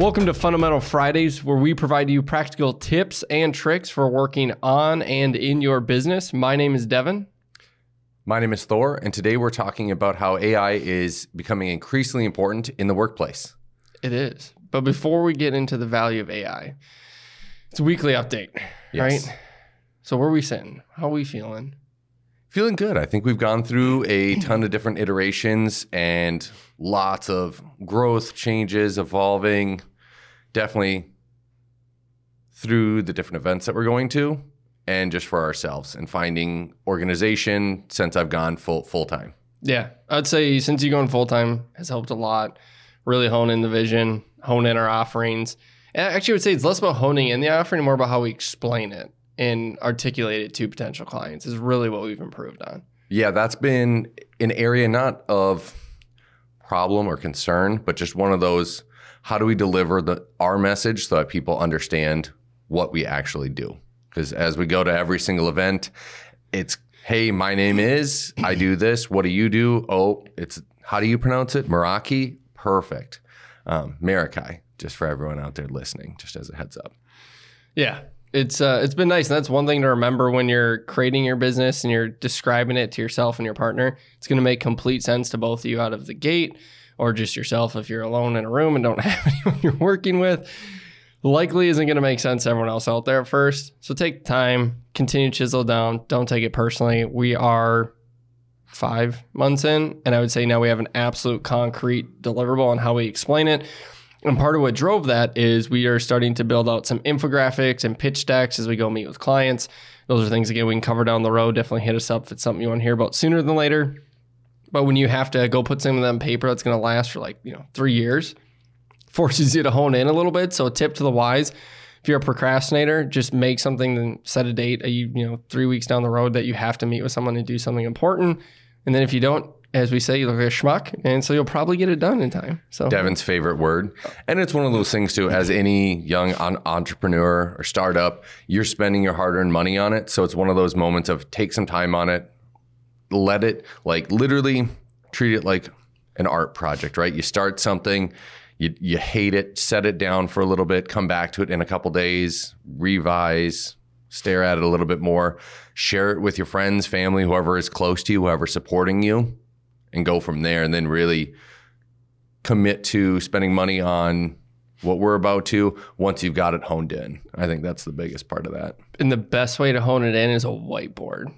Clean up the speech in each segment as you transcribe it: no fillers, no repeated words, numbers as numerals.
Welcome to Fundamental Fridays, where we provide you practical tips and tricks for working on and in your business. My name is Devin. My name is Thor, and today we're talking about how AI is becoming increasingly important in the workplace. It is. But before we get into the value of AI, it's a weekly update, yes. Right? So where are we sitting? How are we feeling? Feeling good. I think we've gone through a ton of different iterations and lots of growth, changes, evolving. Definitely through the different events that we're going to and just for ourselves and finding organization since I've gone full-time. Yeah, I'd say since you going full-time has helped a lot. Really hone in the vision, hone in our offerings. And actually, I would say it's less about honing in the offering, more about how we explain it and articulate it to potential clients is really what we've improved on. Yeah, that's been an area not of problem or concern, but just one of those, how do we deliver our message so that people understand what we actually do? Because as we go to every single event, it's, hey, my name is, I do this, what do you do? Oh, it's, how do you pronounce it? Meraki? Perfect. Meraki, just for everyone out there listening, just as a heads up. Yeah, it's been nice. And that's one thing to remember when you're creating your business and you're describing it to yourself and your partner. It's going to make complete sense to both of you out of the gate, or just yourself if you're alone in a room and don't have anyone you're working with. Likely isn't going to make sense to everyone else out there at first. So take time, continue to chisel down. Don't take it personally. We are 5 months in, and I would say now we have an absolute concrete deliverable on how we explain it. And part of what drove that is we are starting to build out some infographics and pitch decks as we go meet with clients. Those are things, again, we can cover down the road. Definitely hit us up if it's something you want to hear about sooner than later. But when you have to go put some of them on paper that's going to last for 3 years, forces you to hone in a little bit. So a tip to the wise, if you're a procrastinator, just make something and set a date, 3 weeks down the road that you have to meet with someone and do something important. And then if you don't, as we say, you look like a schmuck, and so you'll probably get it done in time. So Devin's favorite word. And it's one of those things too, as any young entrepreneur or startup, you're spending your hard-earned money on it. So it's one of those moments of take some time on it, let it literally treat it like an art project, right? You start something, you hate it, set it down for a little bit, come back to it in a couple days, revise, stare at it a little bit more, share it with your friends, family, whoever is close to you, whoever's supporting you, and go from there. And then really commit to spending money on what we're about to once you've got it honed in. I think that's the biggest part of that. And the best way to hone it in is a whiteboard.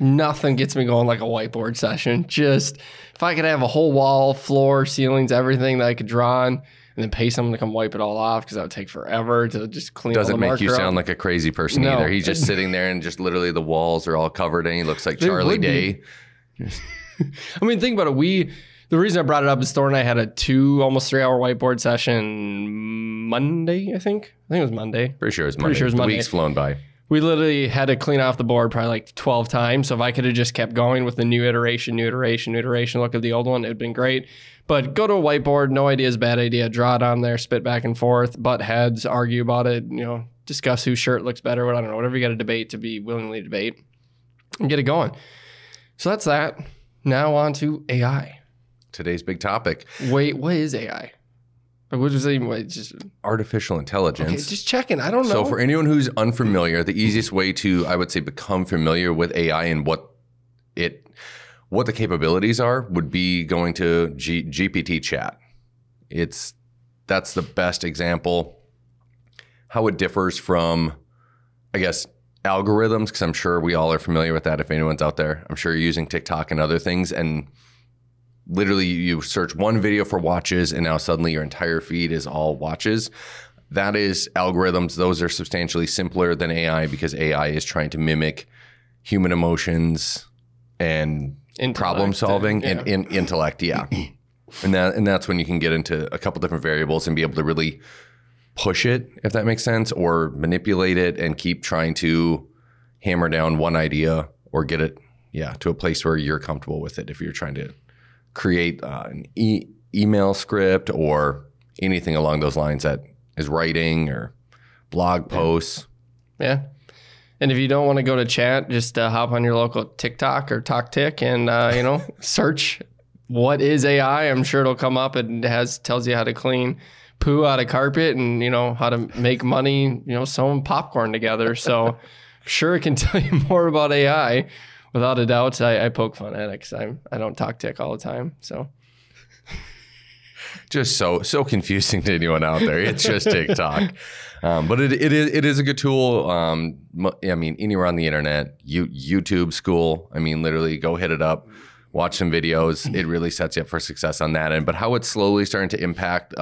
Nothing gets me going like a whiteboard session. Just if I could have a whole wall, floor, ceilings, everything that I could draw on, and then pay someone to come wipe it all off because that would take forever to just clean all the marker up. Doesn't make you sound like a crazy person either. He's just sitting there and just literally the walls are all covered and he looks like Charlie Day. I mean, think about it. The reason I brought it up is Thor and I had a almost 3 hour whiteboard session Monday, I think. Pretty sure it was Monday. The week's flown by. We literally had to clean off the board probably 12 times. So if I could have just kept going with the new iteration, look at the old one, it'd been great. But go to a whiteboard, no idea is bad idea, draw it on there, spit back and forth, butt heads, argue about it, discuss whose shirt looks better, whatever you got to debate to be willingly debate and get it going. So that's that. Now on to AI. Today's big topic. Wait, what is AI? What does it mean? Just artificial intelligence. Okay, just checking. I don't know. So for anyone who's unfamiliar, the easiest way to, I would say, become familiar with AI and what the capabilities are would be going to GPT chat. That's the best example. How it differs from, I guess, algorithms, because I'm sure we all are familiar with that. If anyone's out there, I'm sure you're using TikTok and other things, and literally, you search one video for watches, and now suddenly your entire feed is all watches. That is algorithms. Those are substantially simpler than AI because AI is trying to mimic human emotions and problem solving and intellect. Yeah, and that's when you can get into a couple different variables and be able to really push it, if that makes sense, or manipulate it and keep trying to hammer down one idea or get it to a place where you're comfortable with it. If you're trying to create an email script or anything along those lines that is writing or blog posts. Yeah. And if you don't want to go to chat, just hop on your local TikTok or TalkTik and search what is AI? I'm sure it'll come up and tells you how to clean poo out of carpet and, you know, how to make money, you know, sewing popcorn together. So I'm sure it can tell you more about AI. Without a doubt, I poke fun at it because I don't talk tech all the time. So just so confusing to anyone out there. It's just TikTok. But it is a good tool. I mean, anywhere on the internet, YouTube school. I mean, literally go hit it up, watch some videos. It really sets you up for success on that end. But how it's slowly starting to impact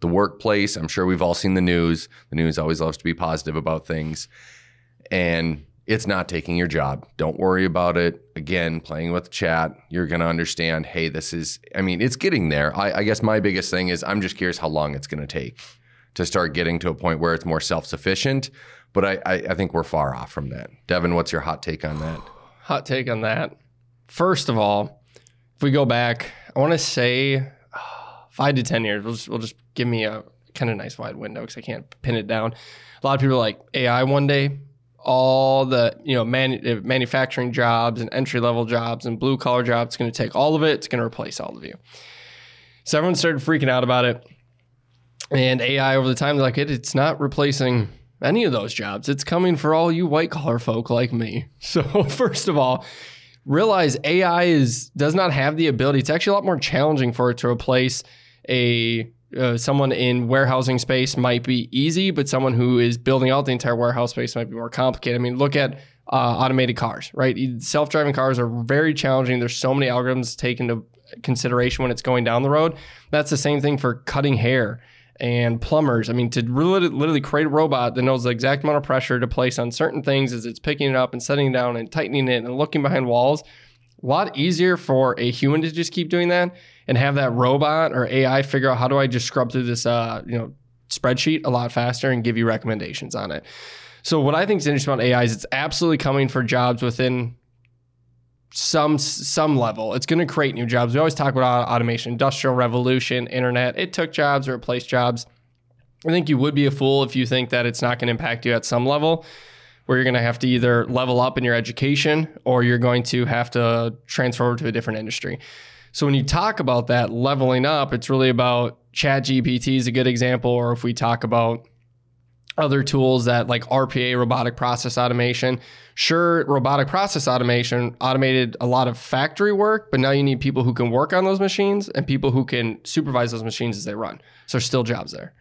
the workplace. I'm sure we've all seen the news. The news always loves to be positive about things. And it's not taking your job. Don't worry about it. Again, playing with chat, you're going to understand, hey, this is, I mean, it's getting there. I guess my biggest thing is I'm just curious how long it's going to take to start getting to a point where it's more self-sufficient. But I think we're far off from that. Devin, what's your hot take on that? Hot take on that. First of all, if we go back, I want to say 5 to 10 years. We'll just give me a kind of nice wide window because I can't pin it down. A lot of people are like, AI one day. All the, you know, manufacturing jobs and entry-level jobs and blue-collar jobs. It's going to take all of it. It's going to replace all of you. So everyone started freaking out about it. And AI over the time, like, it's not replacing any of those jobs. It's coming for all you white-collar folk like me. So first of all, realize AI does not have the ability. It's actually a lot more challenging for it to replace someone in warehousing space might be easy, but someone who is building out the entire warehouse space might be more complicated. I mean, look at automated cars, right? Self-driving cars are very challenging. There's so many algorithms taken into consideration when it's going down the road. That's the same thing for cutting hair and plumbers. I mean, to really, literally create a robot that knows the exact amount of pressure to place on certain things as it's picking it up and setting it down and tightening it and looking behind walls, a lot easier for a human to just keep doing that and have that robot or AI figure out how do I just scrub through this spreadsheet a lot faster and give you recommendations on it. So what I think is interesting about AI is it's absolutely coming for jobs within some level. It's going to create new jobs. We always talk about automation, industrial revolution, internet. It took jobs or replaced jobs. I think you would be a fool if you think that it's not going to impact you at some level, where you're going to have to either level up in your education or you're going to have to transfer over to a different industry. So when you talk about that leveling up, it's really about ChatGPT is a good example, or if we talk about other tools that like RPA, robotic process automation. Sure, robotic process automation automated a lot of factory work, but now you need people who can work on those machines and people who can supervise those machines as they run. So there's still jobs there.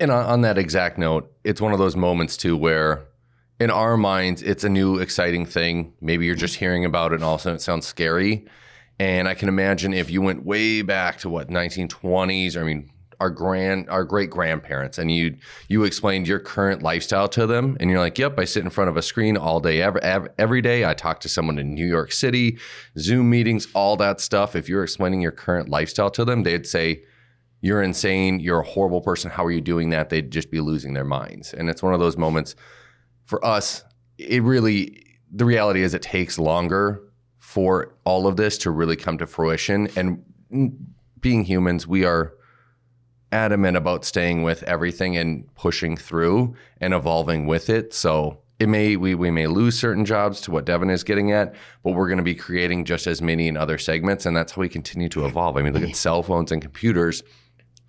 And on that exact note, it's one of those moments too where in our minds, it's a new, exciting thing. Maybe you're just hearing about it, and all of a sudden it sounds scary. And I can imagine if you went way back to, 1920s, I mean, our great-grandparents, and you explained your current lifestyle to them, and you're like, yep, I sit in front of a screen all day, every day. I talk to someone in New York City, Zoom meetings, all that stuff. If you're explaining your current lifestyle to them, they'd say, you're insane, you're a horrible person, how are you doing that? They'd just be losing their minds. And it's one of those moments. For us, the reality is it takes longer for all of this to really come to fruition. And being humans, we are adamant about staying with everything and pushing through and evolving with it. So we may lose certain jobs to what Devin is getting at, but we're going to be creating just as many in other segments. And that's how we continue to evolve. I mean, look at cell phones and computers,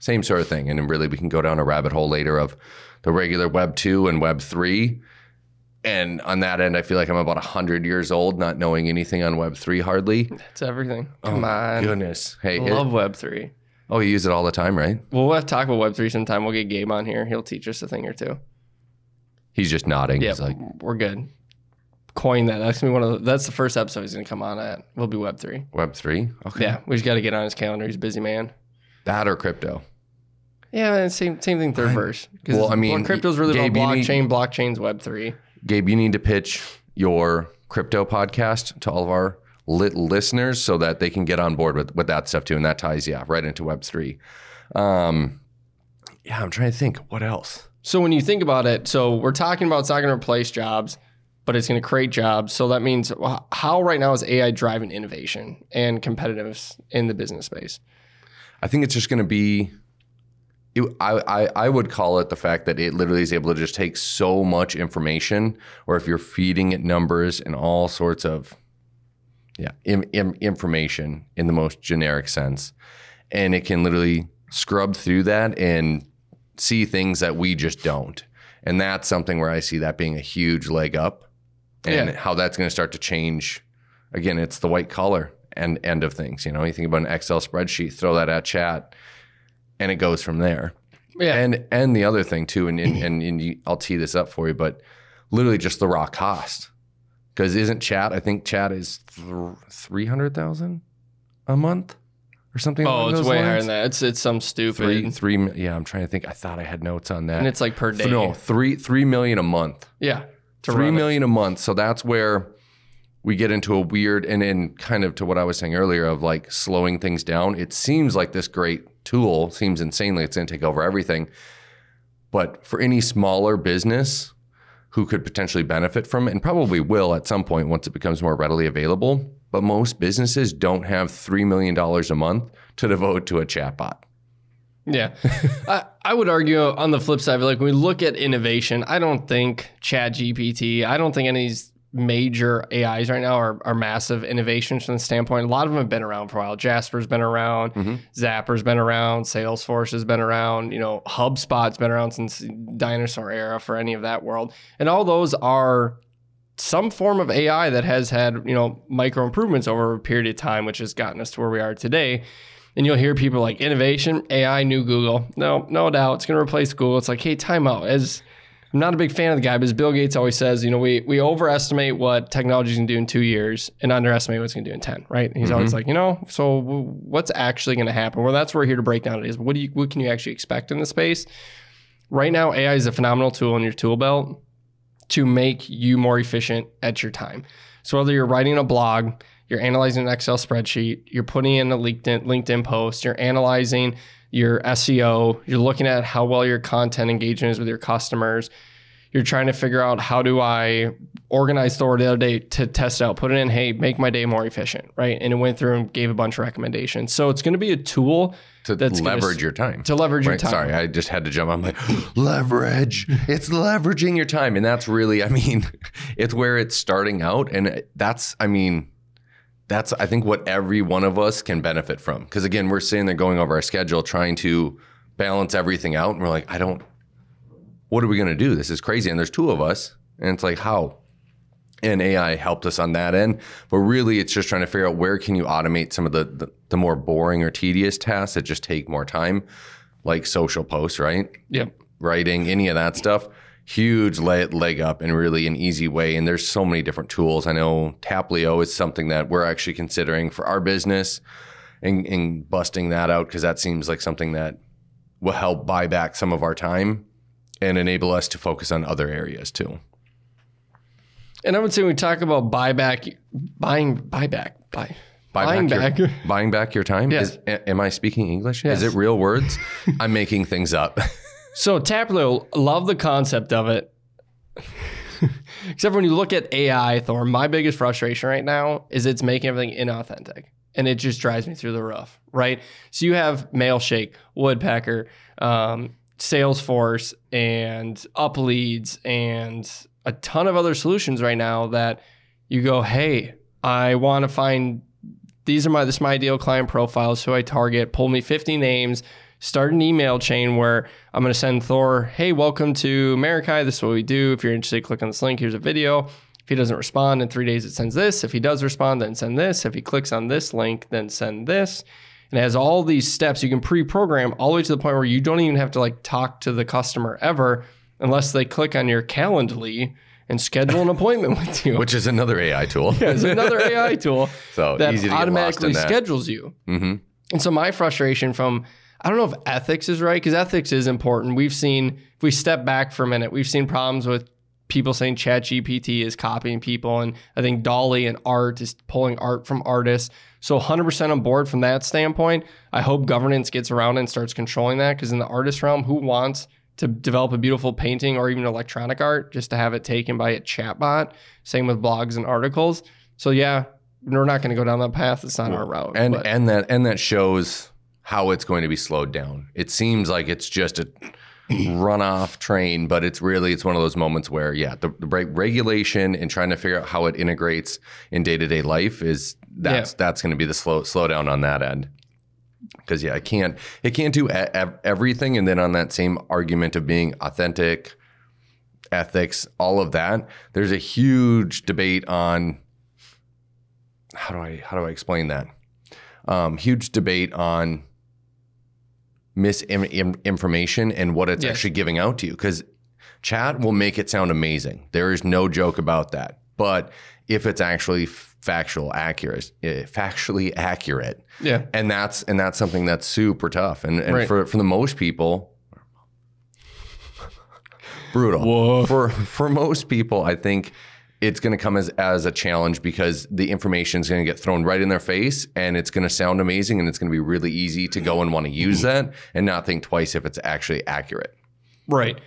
same sort of thing. And really, we can go down a rabbit hole later of the regular Web 2 and Web 3. And on that end, I feel like I'm about 100 years old, not knowing anything on Web3 hardly. That's everything. Come on. Goodness. Hey, I love Web3. Oh, you use it all the time, right? Well, we'll have to talk about Web3 sometime. We'll get Gabe on here. He'll teach us a thing or two. He's just nodding. Yeah, he's like, we're good. Coin that. That's gonna be that's the first episode he's going to come on at. We'll be Web3. Web3? Okay. Yeah, we just got to get on his calendar. He's a busy man. That or crypto. Yeah, same thing, third verse. Well, I mean, crypto's really Gabe, about blockchain's Web3. Gabe, you need to pitch your crypto podcast to all of our listeners so that they can get on board with that stuff too. And that ties, right into Web3. I'm trying to think. What else? So when you think about it, so we're talking about it's not going to replace jobs, but it's going to create jobs. So that means how right now is AI driving innovation and competitiveness in the business space? I think it's just going to be... I would call it the fact that it literally is able to just take so much information, or if you're feeding it numbers and all sorts of Yeah, information in the most generic sense. And it can literally scrub through that and see things that we just don't. And that's something where I see that being a huge leg up and how that's going to start to change. Again, it's the white collar end of things. You know, you think about an Excel spreadsheet, throw that at chat, and it goes from there. Yeah. And the other thing too, and I'll tee this up for you, but literally just the raw cost. Because isn't chat, I think chat is $300,000 a month or something. Oh, it's way higher than that. It's some stupid. Three. Yeah, I'm trying to think. I thought I had notes on that. And it's like per day. No, $3 million a month. Yeah. $3 million a month. So that's where we get into a weird, and then kind of to what I was saying earlier of like slowing things down. It seems like this great tool seems insanely, it's going to take over everything. But for any smaller business who could potentially benefit from it, and probably will at some point once it becomes more readily available. But most businesses don't have $3 million a month to devote to a chatbot. Yeah. I would argue on the flip side, like when we look at innovation, I don't think ChatGPT, I don't think any of these major AIs right now are massive innovations from the standpoint. A lot of them have been around for a while. Jasper's been around, Zapper's been around, Salesforce has been around, you know, HubSpot's been around since dinosaur era for any of that world. And all those are some form of AI that has had, you know, micro improvements over a period of time, which has gotten us to where we are today. And you'll hear people like innovation, AI, new Google. No doubt. It's going to replace Google. It's like, hey, time out. As I'm not a big fan of the guy, but as Bill Gates always says, you know, we overestimate what technology is going to do in 2 years and underestimate what it's going to do in 10, right? And he's always like, you know, so what's actually going to happen? Well, that's where we're here to break down it is. What can you actually expect in the space? Right now, AI is a phenomenal tool in your tool belt to make you more efficient at your time. So whether you're writing a blog, you're analyzing an Excel spreadsheet, you're putting in a LinkedIn post, you're analyzing your SEO, you're looking at how well your content engagement is with your customers, you're trying to figure out how do I organize Thor the other day to test out, put it in, hey, make my day more efficient, right? And it went through and gave a bunch of recommendations. So it's going to be a tool that's leverage your time. To leverage your time. Sorry, I just had to jump. I'm like, leverage. It's leveraging your time. And that's really, I mean, it's where it's starting out. And that's, I mean, that's, I think, what every one of us can benefit from. Because again, we're sitting there going over our schedule, trying to balance everything out. And we're like, what are we going to do? This is crazy. And there's two of us. And it's like, how? And AI helped us on that end. But really, it's just trying to figure out where can you automate some of the more boring or tedious tasks that just take more time, like social posts, right? Yep. Writing, any of that stuff. Huge leg up and really an easy way. And there's so many different tools. I know Taplio is something that we're actually considering for our business and busting that out because that seems like something that will help buy back some of our time and enable us to focus on other areas too. And I would say when we talk about buying back your time. Yes. Am I speaking English? Yes. Is it real words? I'm making things up. So Taplio, love the concept of it, except when you look at AI, Thor, my biggest frustration right now is it's making everything inauthentic, and it just drives me through the roof, right? So you have Mailshake, Woodpecker, Salesforce, and Upleads, and a ton of other solutions right now that you go, hey, I want to find, this is my ideal client profiles, who I target, pull me 50 names, start an email chain where I'm going to send Thor, hey, welcome to Meraki. This is what we do. If you're interested, click on this link. Here's a video. If he doesn't respond in 3 days, it sends this. If he does respond, then send this. If he clicks on this link, then send this. And it has all these steps. You can pre-program all the way to the point where you don't even have to like talk to the customer ever unless they click on your Calendly and schedule an appointment with you. Which is another AI tool. Yeah, it's another AI tool so that automatically schedules you. Mm-hmm. And so my frustration from... I don't know if ethics is right, because ethics is important. We've seen, if we step back for a minute, we've seen problems with people saying ChatGPT is copying people. And I think Dolly and art is pulling art from artists. So 100% on board from that standpoint. I hope governance gets around and starts controlling that, because in the artist realm, who wants to develop a beautiful painting or even electronic art just to have it taken by a chatbot? Same with blogs and articles. So yeah, we're not going to go down that path. It's not our route. And that shows... how it's going to be slowed down. It seems like it's just a runoff train, but it's one of those moments where, the regulation and trying to figure out how it integrates in day-to-day life is that's going to be the slowdown on that end. Because it can't do everything. And then on that same argument of being authentic, ethics, all of that, there's a huge debate on how do I explain that? Huge debate on misinformation and what it's actually giving out to you. Because chat will make it sound amazing. There is no joke about that. But if it's actually factually accurate. Yeah. And that's something that's super tough. And right. for the most people, brutal. Whoa. For most people, I think it's going to come as a challenge because the information is going to get thrown right in their face and it's going to sound amazing and it's going to be really easy to go and want to use that and not think twice if it's actually accurate. Right.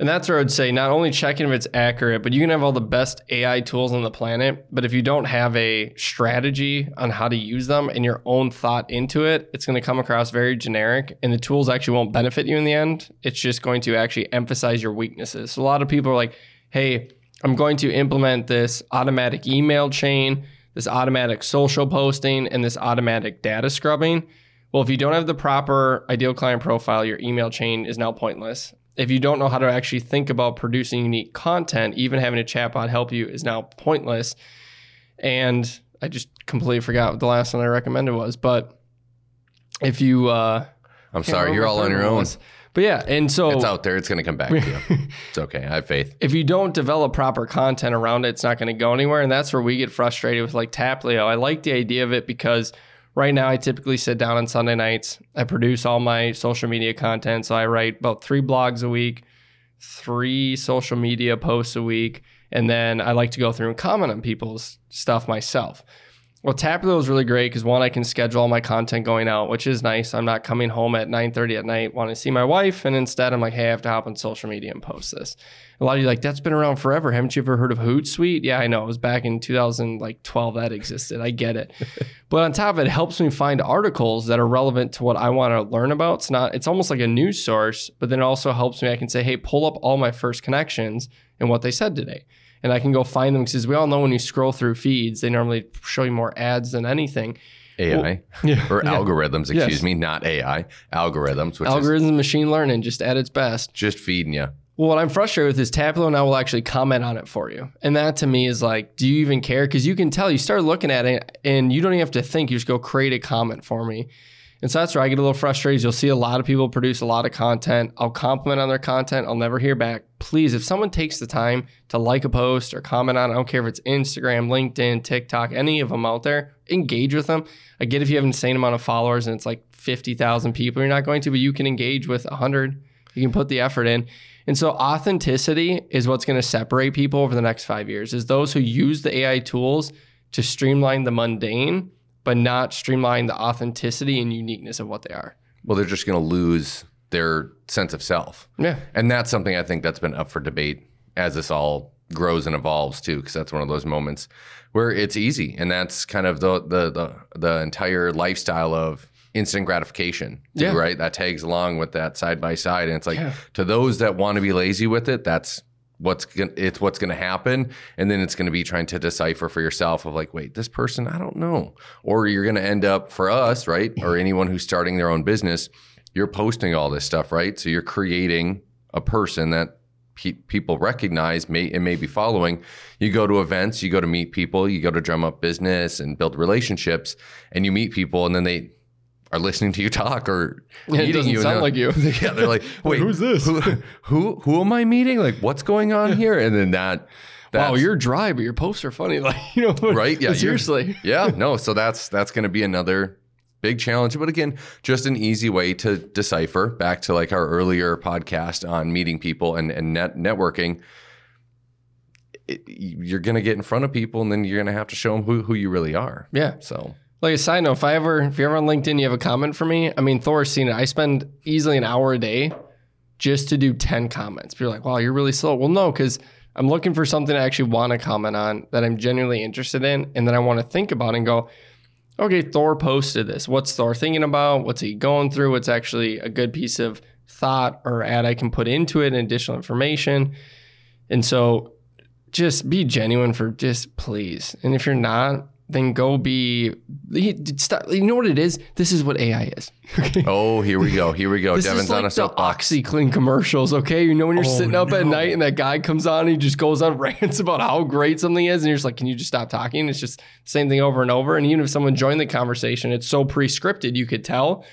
And that's where I would say not only checking if it's accurate, but you can have all the best AI tools on the planet. But if you don't have a strategy on how to use them and your own thought into it, it's going to come across very generic and the tools actually won't benefit you in the end. It's just going to actually emphasize your weaknesses. So a lot of people are like, hey, I'm going to implement this automatic email chain, this automatic social posting, and this automatic data scrubbing. Well, if you don't have the proper ideal client profile, your email chain is now pointless. If you don't know how to actually think about producing unique content, even having a chatbot help you is now pointless. And I just completely forgot what the last one I recommended was. But if you... I'm sorry, you're all on your own. But yeah, and so... It's out there. It's going to come back to you. It's okay. I have faith. If you don't develop proper content around it, it's not going to go anywhere. And that's where we get frustrated with like Taplio. I like the idea of it because... Right now, I typically sit down on Sunday nights. I produce all my social media content. So I write about 3 blogs a week, 3 social media posts a week. And then I like to go through and comment on people's stuff myself. Well, Taplio is really great because one, I can schedule all my content going out, which is nice. I'm not coming home at 9:30 at night wanting to see my wife. And instead, I'm like, hey, I have to hop on social media and post this. A lot of you are like, that's been around forever. Haven't you ever heard of Hootsuite? Yeah, I know. It was back in 2012 that existed. I get it. But on top of it, it helps me find articles that are relevant to what I want to learn about. It's almost like a news source, but then it also helps me. I can say, hey, pull up all my first connections and what they said today. And I can go find them because we all know when you scroll through feeds, they normally show you more ads than anything. AI algorithms, excuse me, not AI. Algorithms. Algorithms, machine learning, just at its best. Just feeding you. Well, what I'm frustrated with is Taplio now will actually comment on it for you. And that to me is like, do you even care? Because you can tell, you start looking at it and you don't even have to think, you just go create a comment for me. And so that's where I get a little frustrated. You'll see a lot of people produce a lot of content. I'll compliment on their content. I'll never hear back. Please, if someone takes the time to like a post or comment on it, I don't care if it's Instagram, LinkedIn, TikTok, any of them out there, engage with them. I get if you have an insane amount of followers and it's like 50,000 people, you're not going to, but you can engage with 100. You can put the effort in. And so authenticity is what's going to separate people over the next 5 years, is those who use the AI tools to streamline the mundane but not streamline the authenticity and uniqueness of what they are. Well, they're just going to lose their sense of self. Yeah. And that's something I think that's been up for debate as this all grows and evolves too, because that's one of those moments where it's easy. And that's kind of the entire lifestyle of instant gratification, too, right? That tags along with that side by side. And it's like, to those that want to be lazy with it, that's what's going to happen. And then it's going to be trying to decipher for yourself of like, wait, this person, I don't know. Or you're going to end up, for us, right? Or anyone who's starting their own business, you're posting all this stuff, right? So you're creating a person that people recognize and may be following. You go to events, you go to meet people, you go to drum up business and build relationships, and you meet people and then they are listening to you talk or meeting you. It doesn't sound like you. Yeah, they're like, wait, who's this? Who am I meeting? Like, what's going on here? And then wow, you're dry, but your posts are funny. Like, you know, right? Yeah, seriously. Yeah, no. So that's going to be another big challenge. But again, just an easy way to decipher back to like our earlier podcast on meeting people and networking. You're going to get in front of people and then you're going to have to show them who you really are. Yeah. So. Like a side note, if you're ever on LinkedIn, you have a comment for me. I mean, Thor's seen it. I spend easily an hour a day just to do 10 comments. People are like, wow, you're really slow. Well, no, because I'm looking for something I actually want to comment on that I'm genuinely interested in. And then I want to think about it and go, okay, Thor posted this. What's Thor thinking about? What's he going through? What's actually a good piece of thought or ad I can put into it and additional information? And so just be genuine, please. And if you're not, then go be, you know what it is? This is what AI is. Okay? Oh, here we go. Here we go. Devin's like on a soapbox. This is like the OxyClean commercials, okay? You know when you're sitting up at night and that guy comes on and he just goes on rants about how great something is and you're just like, can you just stop talking? It's just the same thing over and over. And even if someone joined the conversation, it's so pre-scripted, you could tell.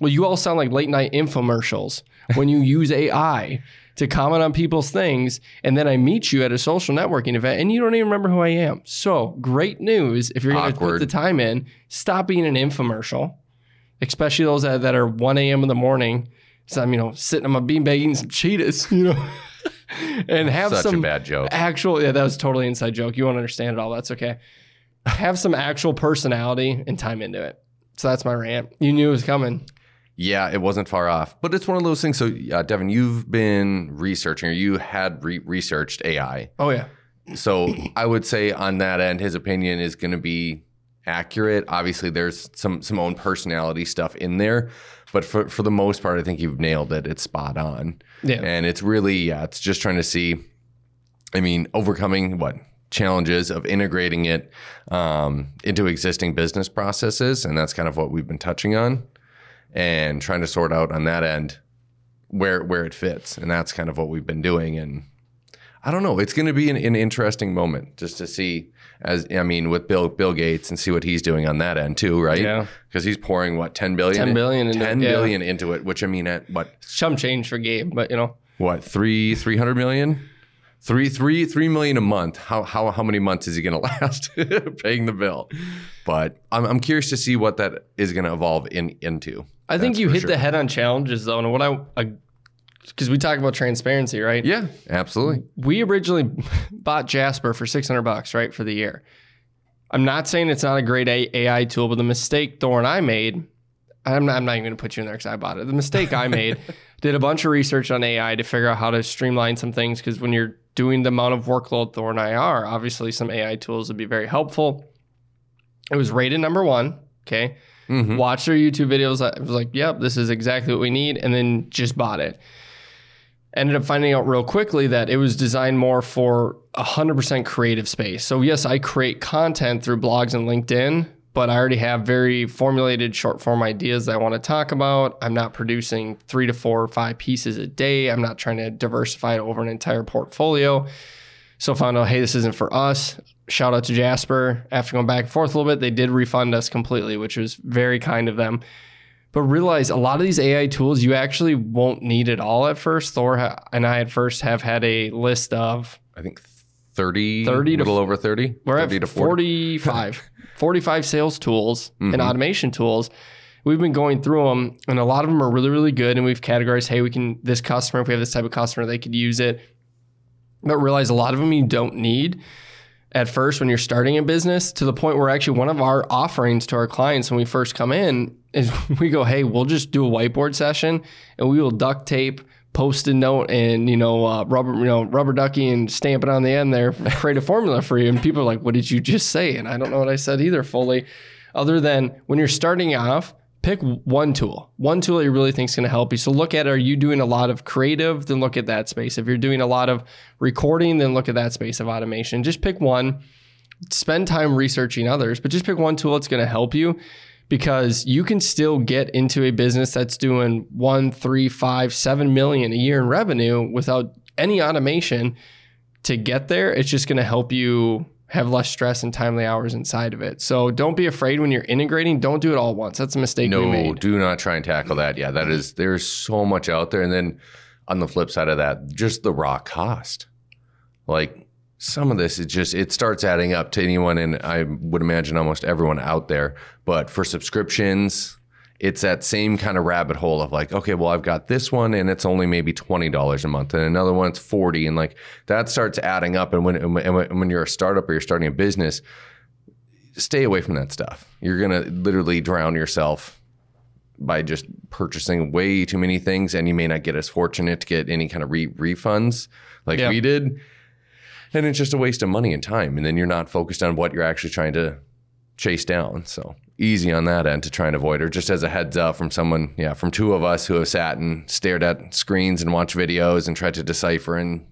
Well, you all sound like late night infomercials when you use AI to comment on people's things, and then I meet you at a social networking event, and you don't even remember who I am. So great news, if you're going to put the time in, stop being an infomercial, especially those that are 1 a.m. in the morning. So I'm, sitting on my beanbag eating some Cheetos, and have such some a bad joke. Actual, yeah, that was totally inside joke. You won't understand it all. That's okay. Have some actual personality and time into it. So that's my rant. You knew it was coming. Yeah, it wasn't far off, but it's one of those things. So, Devin, you've been researching, or you had researched AI. Oh, yeah. So I would say on that end, his opinion is going to be accurate. Obviously, there's some own personality stuff in there, but for the most part, I think you've nailed it. It's spot on. Yeah. And it's really, it's just trying to see, overcoming what? Challenges of integrating it into existing business processes. And that's kind of what we've been touching on. And trying to sort out on that end where it fits. And that's kind of what we've been doing. And I don't know, it's going to be an interesting moment just to see, with Bill Gates and see what he's doing on that end too, right? Yeah. Because he's pouring, what, $10 billion? $10 billion into it, which at what? Some change for Gabe, but What, $300 million? $3 million a month. How many months is he going to last paying the bill? But I'm curious to see what that is going to evolve into. I think you hit the head on challenges though, and because we talk about transparency, right? Yeah, absolutely. We originally bought Jasper for $600, right, for the year. I'm not saying it's not a great AI tool, but the mistake Thor and I made, I'm not even going to put you in there because I bought it. The mistake I made, did a bunch of research on AI to figure out how to streamline some things, because when you're doing the amount of workload Thor and I are, obviously some AI tools would be very helpful. It was rated number one, okay? Mm-hmm. Watched their YouTube videos. I was like, yep, this is exactly what we need, and then just bought it. Ended up finding out real quickly that it was designed more for 100% creative space. So yes, I create content through blogs and LinkedIn, but I already have very formulated short form ideas that I want to talk about. I'm not producing 3 to 4 or 5 pieces a day. I'm not trying to diversify it over an entire portfolio. So found out, hey, this isn't for us. Shout out to Jasper. After going back and forth a little bit, they did refund us completely, which was very kind of them. But realize a lot of these AI tools, you actually won't need it all at first. Thor and I at first have had a list of, I think, 30 to a little over 30. We're 30 at 45 sales tools mm-hmm. and automation tools. We've been going through them, and a lot of them are really, really good. And we've categorized, hey, if we have this type of customer, they could use it. But realize a lot of them you don't need at first when you're starting a business, to the point where actually one of our offerings to our clients when we first come in is we go, hey, we'll just do a whiteboard session and we will duct tape, Post-it note, and rubber ducky and stamp it on the end there, create a formula for you. And people are like, what did you just say? And I don't know what I said either fully, other than when you're starting off, pick one tool that you really think is going to help you. So look at, are you doing a lot of creative? Then look at that space. If you're doing a lot of recording, then look at that space of automation. Just pick one, spend time researching others, but just pick one tool that's going to help you. Because you can still get into a business that's doing 1, 3, 5, 7 million a year in revenue without any automation to get there. It's just going to help you have less stress and timely hours inside of it. So don't be afraid when you're integrating. Don't do it all at once. That's a mistake we made. No, do not try and tackle that. Yeah, that is, there's so much out there. And then on the flip side of that, just the raw cost. Like some of this, it starts adding up to anyone, and I would imagine almost everyone out there. But for subscriptions, it's that same kind of rabbit hole of like, okay, well, I've got this one and it's only maybe $20 a month, and another one's $40, and like that starts adding up. And when you're a startup or you're starting a business, stay away from that stuff. You're gonna literally drown yourself by just purchasing way too many things, and you may not get as fortunate to get any kind of refunds like we did. And it's just a waste of money and time. And then you're not focused on what you're actually trying to chase down. So easy on that end to try and avoid, or just as a heads up from someone, from two of us who have sat and stared at screens and watched videos and tried to decipher and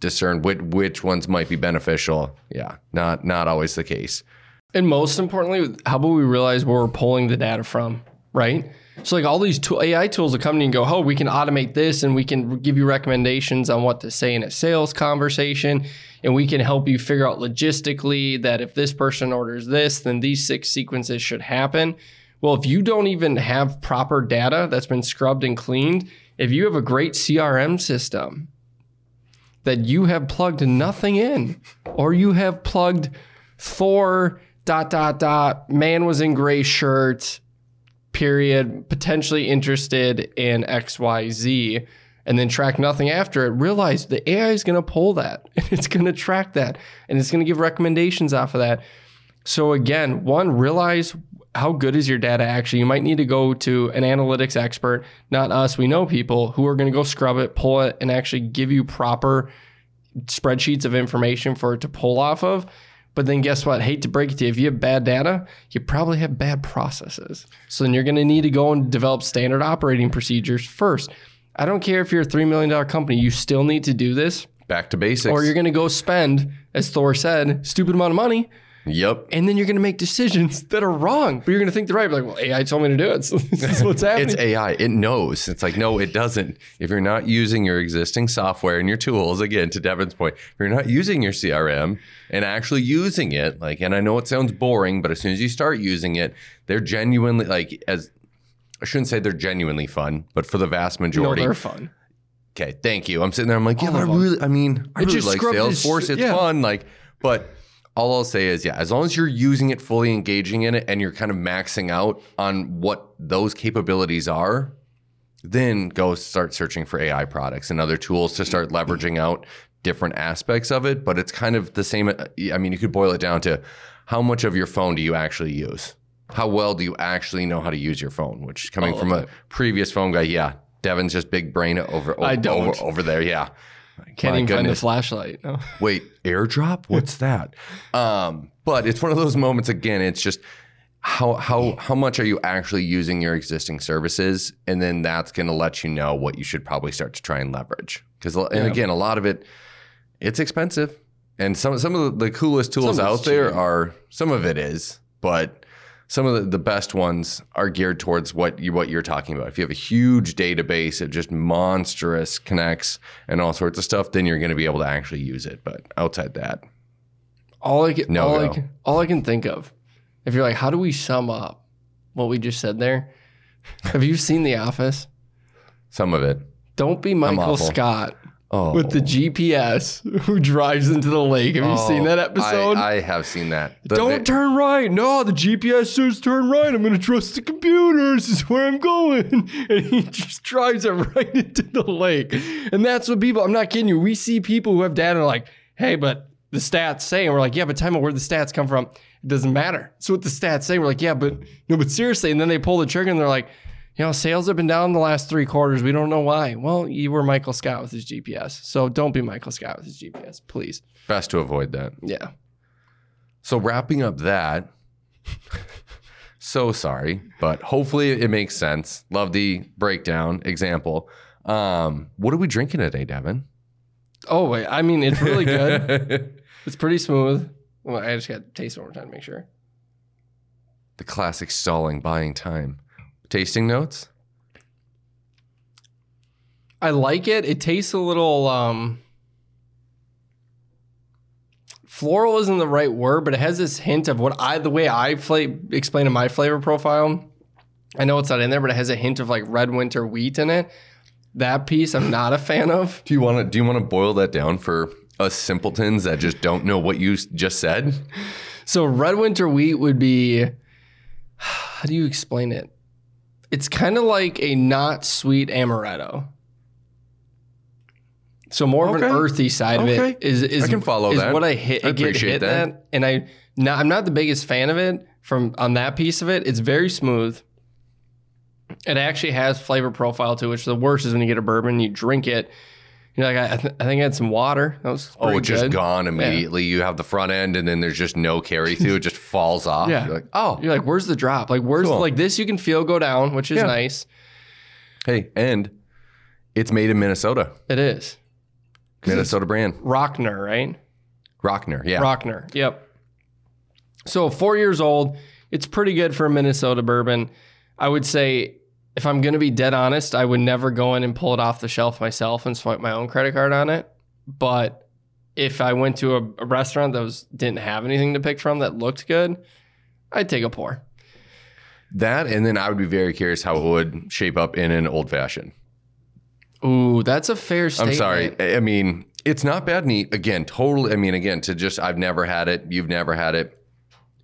discern which ones might be beneficial. Yeah, not always the case. And most importantly, how about we realize where we're pulling the data from, right? So like all these AI tools that come to you and go, oh, we can automate this and we can give you recommendations on what to say in a sales conversation. And we can help you figure out logistically that if this person orders this, then these 6 sequences should happen. Well, if you don't even have proper data that's been scrubbed and cleaned, if you have a great CRM system that you have plugged nothing in, or you have plugged Thor, ... man was in gray shirt, period, potentially interested in XYZ, and then track nothing after it, realize the AI is going to pull that. And it's going to track that. And it's going to give recommendations off of that. So again, one, realize how good is your data actually. You might need to go to an analytics expert, not us. We know people who are going to go scrub it, pull it, and actually give you proper spreadsheets of information for it to pull off of. But then guess what? Hate to break it to you. If you have bad data, you probably have bad processes. So then you're going to need to go and develop standard operating procedures first. I don't care if you're a $3 million company, you still need to do this. Back to basics. Or you're going to go spend, as Thor said, stupid amount of money. Yep. And then you're going to make decisions that are wrong, but you're going to think they're right. Like, well, AI told me to do it. So this is what's happening. It's AI. It knows. It's like, no, it doesn't. If you're not using your existing software and your tools, again, to Devin's point, if you're not using your CRM and actually using it, like, and I know it sounds boring, but as soon as you start using it, they're genuinely like, as I shouldn't say they're genuinely fun, but for the vast majority. No, they're fun. Okay. Thank you. I'm sitting there. I'm like, yeah, but I really like Salesforce. It's fun. Like, but all I'll say is, yeah, as long as you're using it, fully engaging in it, and you're kind of maxing out on what those capabilities are, then go start searching for AI products and other tools to start leveraging out different aspects of it. But it's kind of the same. I mean, you could boil it down to how much of your phone do you actually use? How well do you actually know how to use your phone? Which, coming from a previous phone guy, yeah, Devin's just big brain over there, yeah. I can't even find the flashlight. No. Wait, AirDrop? What's that? But it's one of those moments, again, it's just how much are you actually using your existing services? And then that's going to let you know what you should probably start to try and leverage. Again, a lot of it, it's expensive. And some of the coolest tools out there are, some of it is, but some of the best ones are geared towards what you're talking about. If you have a huge database of just monstrous connects and all sorts of stuff, then you're going to be able to actually use it. But outside that, all I can think of, if you're like, how do we sum up what we just said there? Have you seen The Office? Some of it. Don't be Michael Scott. Oh. With the GPS who drives into the lake. Have you seen that episode? I have seen that. Don't turn right. No, the GPS says turn right. I'm going to trust the computer. This is where I'm going. And he just drives it right into the lake. And that's what people, I'm not kidding you. We see people who have data and are like, hey, but the stats say, and we're like, yeah, but time of where the stats come from, it doesn't matter. So what the stats say, we're like, yeah, but no, but seriously. And then they pull the trigger and they're like, you know, sales have been down the last 3 quarters. We don't know why. Well, you were Michael Scott with his GPS. So don't be Michael Scott with his GPS, please. Best to avoid that. Yeah. So wrapping up that, so sorry, but hopefully it makes sense. Love the breakdown example. What are we drinking today, Devin? Oh, wait. I mean, it's really good. It's pretty smooth. Well, I just got to taste it one more time to make sure. The classic stalling, buying time. Tasting notes? I like it. It tastes a little floral isn't the right word, but it has this hint of what the way I explain in my flavor profile. I know it's not in there, but it has a hint of like red winter wheat in it. That piece I'm not a fan of. Do you want to boil that down for us simpletons that just don't know what you just said? So red winter wheat would be, how do you explain it? It's kind of like a not sweet amaretto. So more of an earthy side of it is I can follow is that. What I hit. I appreciate that. And I'm not the biggest fan of it on that piece of it. It's very smooth. It actually has flavor profile to it, which the worst is when you get a bourbon, you drink it. You're like, I think I had some water. That was pretty it's good. Just gone immediately. Yeah. You have the front end, and then there's just no carry through. It just falls off. Yeah. You're like, where's the drop? Like, where's like this? You can feel go down, which is nice. Hey, and it's made in Minnesota. It is Minnesota brand. Rockner, right? Rockner, yeah. Rockner, yep. So 4 years old, it's pretty good for a Minnesota bourbon. I would say, if I'm going to be dead honest, I would never go in and pull it off the shelf myself and swipe my own credit card on it. But if I went to a restaurant that didn't have anything to pick from that looked good, I'd take a pour. That, and then I would be very curious how it would shape up in an old fashioned. Ooh, that's a fair statement. I'm sorry. I mean, it's not bad neat. Again, totally. I mean, again, I've never had it. You've never had it.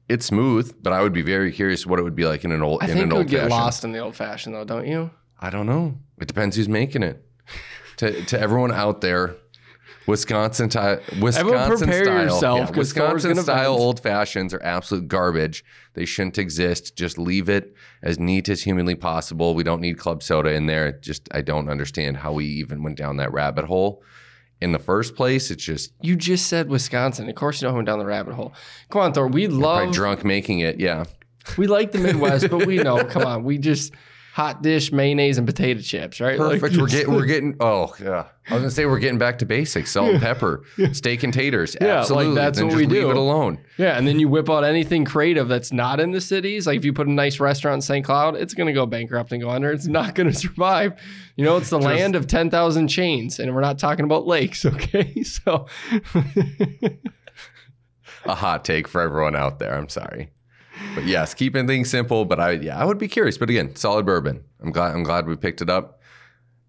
It's smooth, but I would be very curious what it would be like in an old fashioned. I think it would get lost in the old fashioned, though, don't you? I don't know. It depends who's making it. To everyone out there, Wisconsin everyone prepare style. Yourself, yeah, Wisconsin style old fashions are absolute garbage. They shouldn't exist. Just leave it as neat as humanly possible. We don't need club soda in there. Just, I don't understand how we even went down that rabbit hole in the first place. It's just, you just said Wisconsin. Of course, you know I went down the rabbit hole. Come on, Thor. We love drunk making it. Yeah, we like the Midwest, but we know. Come on, we just. Hot dish, mayonnaise, and potato chips, right? Perfect. Like, we're getting. Oh, yeah. I was gonna say we're getting back to basics: salt and pepper, steak and taters. Yeah, absolutely. Like that's what we do. Leave it alone. Yeah, and then you whip out anything creative that's not in the cities. Like if you put a nice restaurant in St. Cloud, it's gonna go bankrupt and go under. It's not gonna survive. You know, it's the land of 10,000 chains, and we're not talking about lakes, okay? So, a hot take for everyone out there. I'm sorry. But yes, keeping things simple. But I would be curious. But again, solid bourbon. I'm glad we picked it up.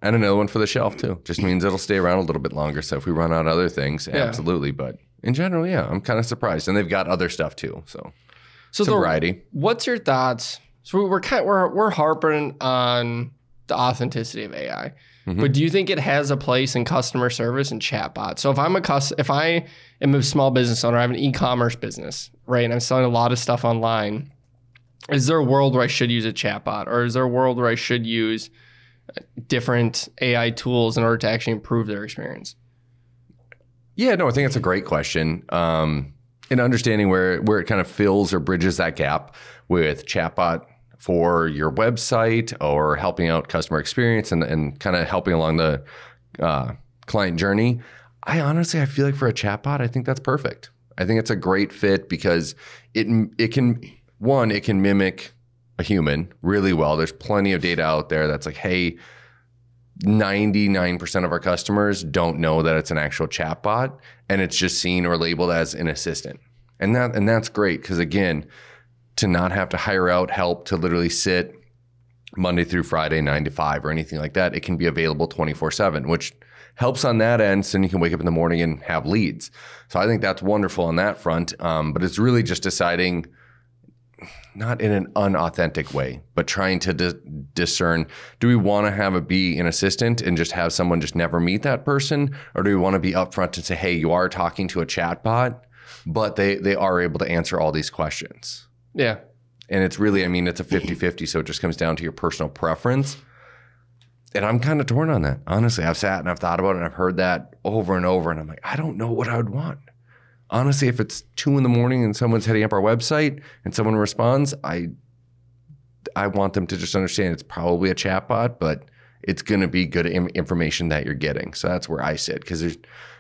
And another one for the shelf too. Just means it'll stay around a little bit longer. So if we run out of other things, absolutely. But in general, yeah, I'm kind of surprised. And they've got other stuff too. So variety. What's your thoughts? So we're harping on the authenticity of AI. Mm-hmm. But do you think it has a place in customer service and chatbots? So if I am a small business owner, I have an e-commerce business, right? And I'm selling a lot of stuff online. Is there a world where I should use a chatbot? Or is there a world where I should use different AI tools in order to actually improve their experience? Yeah, no, I think that's a great question. And understanding where it kind of fills or bridges that gap with chatbot for your website or helping out customer experience and kind of helping along the client journey. I feel like for a chatbot, I think that's perfect. I think it's a great fit because it can mimic a human really well. There's plenty of data out there that's like, hey, 99% of our customers don't know that it's an actual chatbot and it's just seen or labeled as an assistant. And that's great because again, to not have to hire out help to literally sit Monday through Friday, 9 to 5 or anything like that. It can be available 24/7, which helps on that end. So then you can wake up in the morning and have leads. So I think that's wonderful on that front. But it's really just deciding not in an unauthentic way, but trying to discern, do we want to have it be an assistant and just have someone just never meet that person? Or do we want to be upfront and say, hey, you are talking to a chatbot, but they are able to answer all these questions. Yeah. And it's really, I mean, it's a 50-50, so it just comes down to your personal preference. And I'm kind of torn on that. Honestly, I've sat and I've thought about it and I've heard that over and over. And I'm like, I don't know what I would want. Honestly, if it's 2 a.m. and someone's heading up our website and someone responds, I want them to just understand it's probably a chatbot, but it's going to be good information that you're getting. So that's where I sit because there's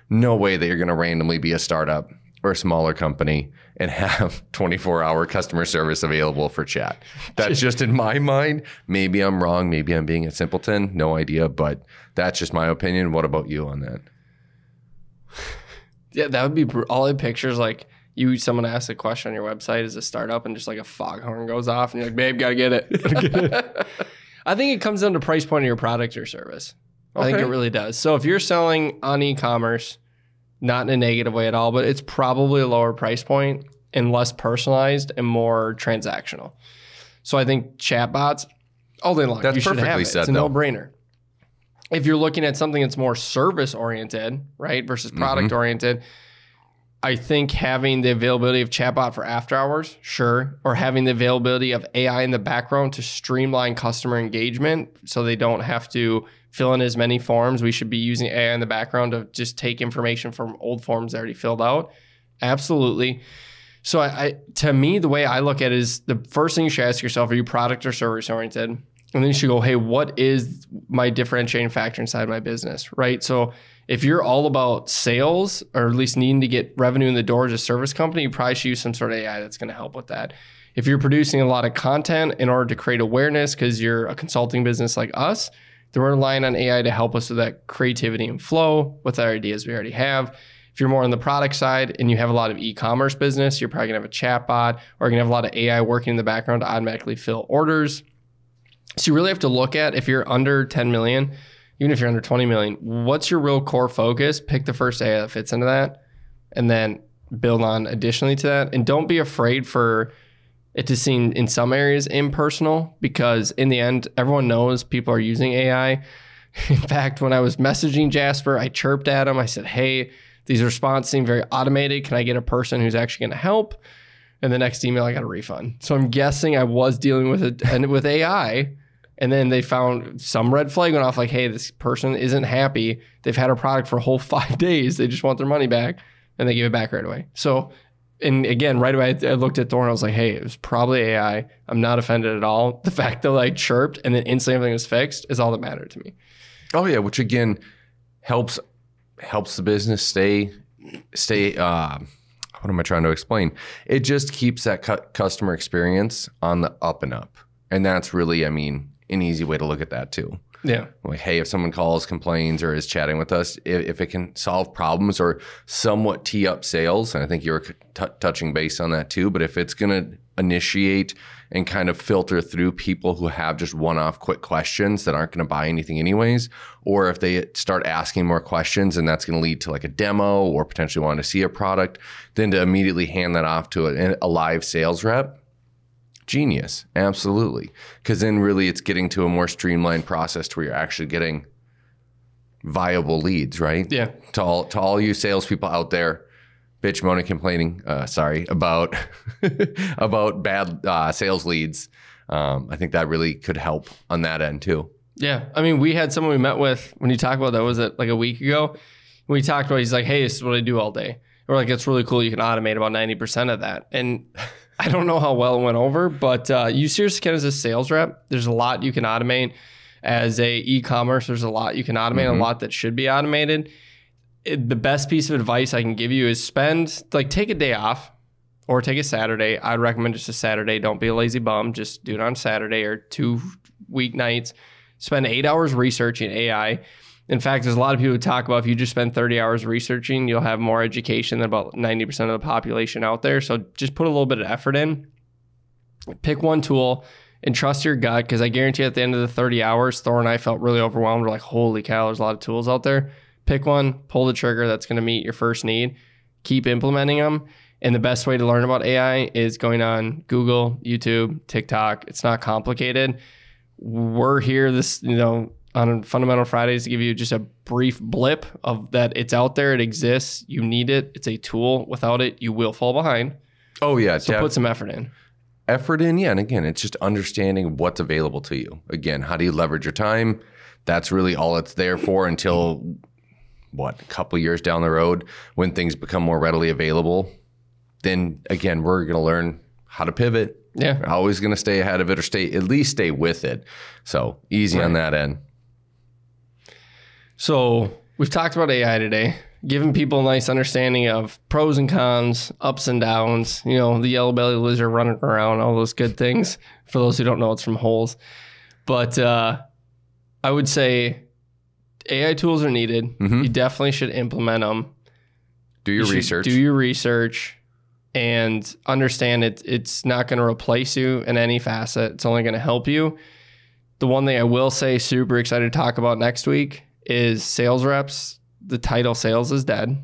no way that you're going to randomly be a startup or a smaller company and have 24-hour customer service available for chat. That's just in my mind. Maybe I'm wrong. Maybe I'm being a simpleton. No idea, but that's just my opinion. What about you on that? Yeah, that would be all I picture is like someone asks a question on your website as a startup and just like a foghorn goes off and you're like, babe, gotta get it. I think it comes down to price point of your product or service. Okay. I think it really does. So if you're selling on e-commerce, not in a negative way at all, but it's probably a lower price point and less personalized and more transactional. So I think chatbots, all day long, that's you should have it. Said, it's a no-brainer. If you're looking at something that's more service-oriented, right, versus product-oriented, I think having the availability of chatbot for after hours, sure, or having the availability of AI in the background to streamline customer engagement so they don't have to fill in as many forms. We should be using AI in the background to just take information from old forms already filled out. Absolutely. So to me, the way I look at it is the first thing you should ask yourself, are you product or service oriented? And then you should go, hey, what is my differentiating factor inside my business, right? So if you're all about sales or at least needing to get revenue in the door as a service company, you probably should use some sort of AI that's going to help with that. If you're producing a lot of content in order to create awareness because you're a consulting business like us, then we're relying on AI to help us with that creativity and flow with our ideas we already have. If you're more on the product side and you have a lot of e-commerce business, you're probably gonna have a chatbot, or you're gonna have a lot of AI working in the background to automatically fill orders. So you really have to look at, if you're under 10 million, even if you're under 20 million, what's your real core focus? Pick the first AI that fits into that and then build on additionally to that. And don't be afraid for it to seem in some areas impersonal, because in the end, everyone knows people are using AI. In fact, when I was messaging Jasper, I chirped at him. I said, hey, these responses seem very automated. Can I get a person who's actually going to help? And the next email, I got a refund. So I'm guessing I was dealing with it with AI. And then they found some red flag went off, like, hey, this person isn't happy. They've had a product for a whole 5 days. They just want their money back. And they gave it back right away. So, and again, right away, I looked at Thor and I was like, hey, it was probably AI. I'm not offended at all. The fact that I chirped and then instantly everything was fixed is all that mattered to me. Oh, yeah, which again helps the business stay. What am I trying to explain? It just keeps that customer experience on the up and up. And that's really, I mean, an easy way to look at that too. Yeah. Like, hey, if someone calls, complains, or is chatting with us, if it can solve problems or somewhat tee up sales, and I think you were touching base on that too, but if it's going to initiate and kind of filter through people who have just one-off quick questions that aren't going to buy anything anyways, or if they start asking more questions and that's going to lead to like a demo or potentially wanting to see a product, then to immediately hand that off to a live sales rep. Genius. Absolutely. Because then really it's getting to a more streamlined process to where you're actually getting viable leads, right? Yeah. To all you salespeople out there, bitch, moaning, complaining, about about bad sales leads. I think that really could help on that end too. Yeah. I mean, we had someone we met with, when you talk about that, was it like a week ago? We talked about, he's like, hey, this is what I do all day. And we're like, it's really cool. You can automate about 90% of that. And I don't know how well it went over, but you seriously can, as a sales rep, there's a lot you can automate. As a e-commerce, there's a lot you can automate, mm-hmm. a lot that should be automated. The best piece of advice I can give you is take a day off or take a Saturday. I'd recommend just a Saturday. Don't be a lazy bum. Just do it on Saturday or 2 weeknights. Spend 8 hours researching AI. In fact, there's a lot of people who talk about, if you just spend 30 hours researching, you'll have more education than about 90% of the population out there. So just put a little bit of effort in. Pick one tool and trust your gut, because I guarantee at the end of the 30 hours, Thor and I felt really overwhelmed. We're like, holy cow, there's a lot of tools out there. Pick one, pull the trigger that's going to meet your first need. Keep implementing them. And the best way to learn about AI is going on Google, YouTube, TikTok. It's not complicated. We're here on Fundamental Fridays to give you just a brief blip of that. It's out there. It exists. You need it. It's a tool. Without it, you will fall behind. Oh, yeah. So put some effort in. Yeah. And again, it's just understanding what's available to you. Again, how do you leverage your time? That's really all it's there for until, a couple years down the road when things become more readily available. Then again, we're going to learn how to pivot. Yeah. We're always going to stay ahead of it, or at least stay with it. So easy on that end. So we've talked about AI today, giving people a nice understanding of pros and cons, ups and downs, the yellow-bellied lizard running around, all those good things. For those who don't know, it's from Holes. But I would say AI tools are needed. Mm-hmm. You definitely should implement them. Do your research and understand it's not going to replace you in any facet. It's only going to help you. The one thing I will say, super excited to talk about next week, is sales reps. The title sales is dead.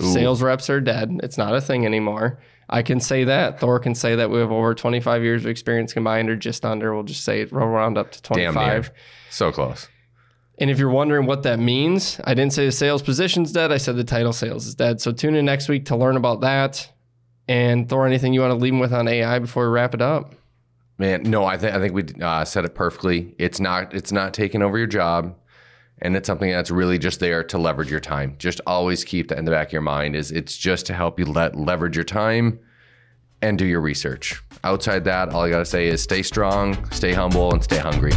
Ooh. Sales reps are dead. It's not a thing anymore. I can say that. Thor can say that. We have over 25 years of experience combined, or just under. We'll just say it, roll around up to 25. Damn, man. So close. And if you're wondering what that means, I didn't say the sales position's dead. I said the title sales is dead. So tune in next week to learn about that. And Thor, anything you want to leave them with on AI before we wrap it up? Man, no, I think we said it perfectly. It's not taking over your job. And it's something that's really just there to leverage your time. Just always keep that in the back of your mind, is it's just to help you leverage your time and do your research. Outside that, all I gotta say is stay strong, stay humble, and stay hungry.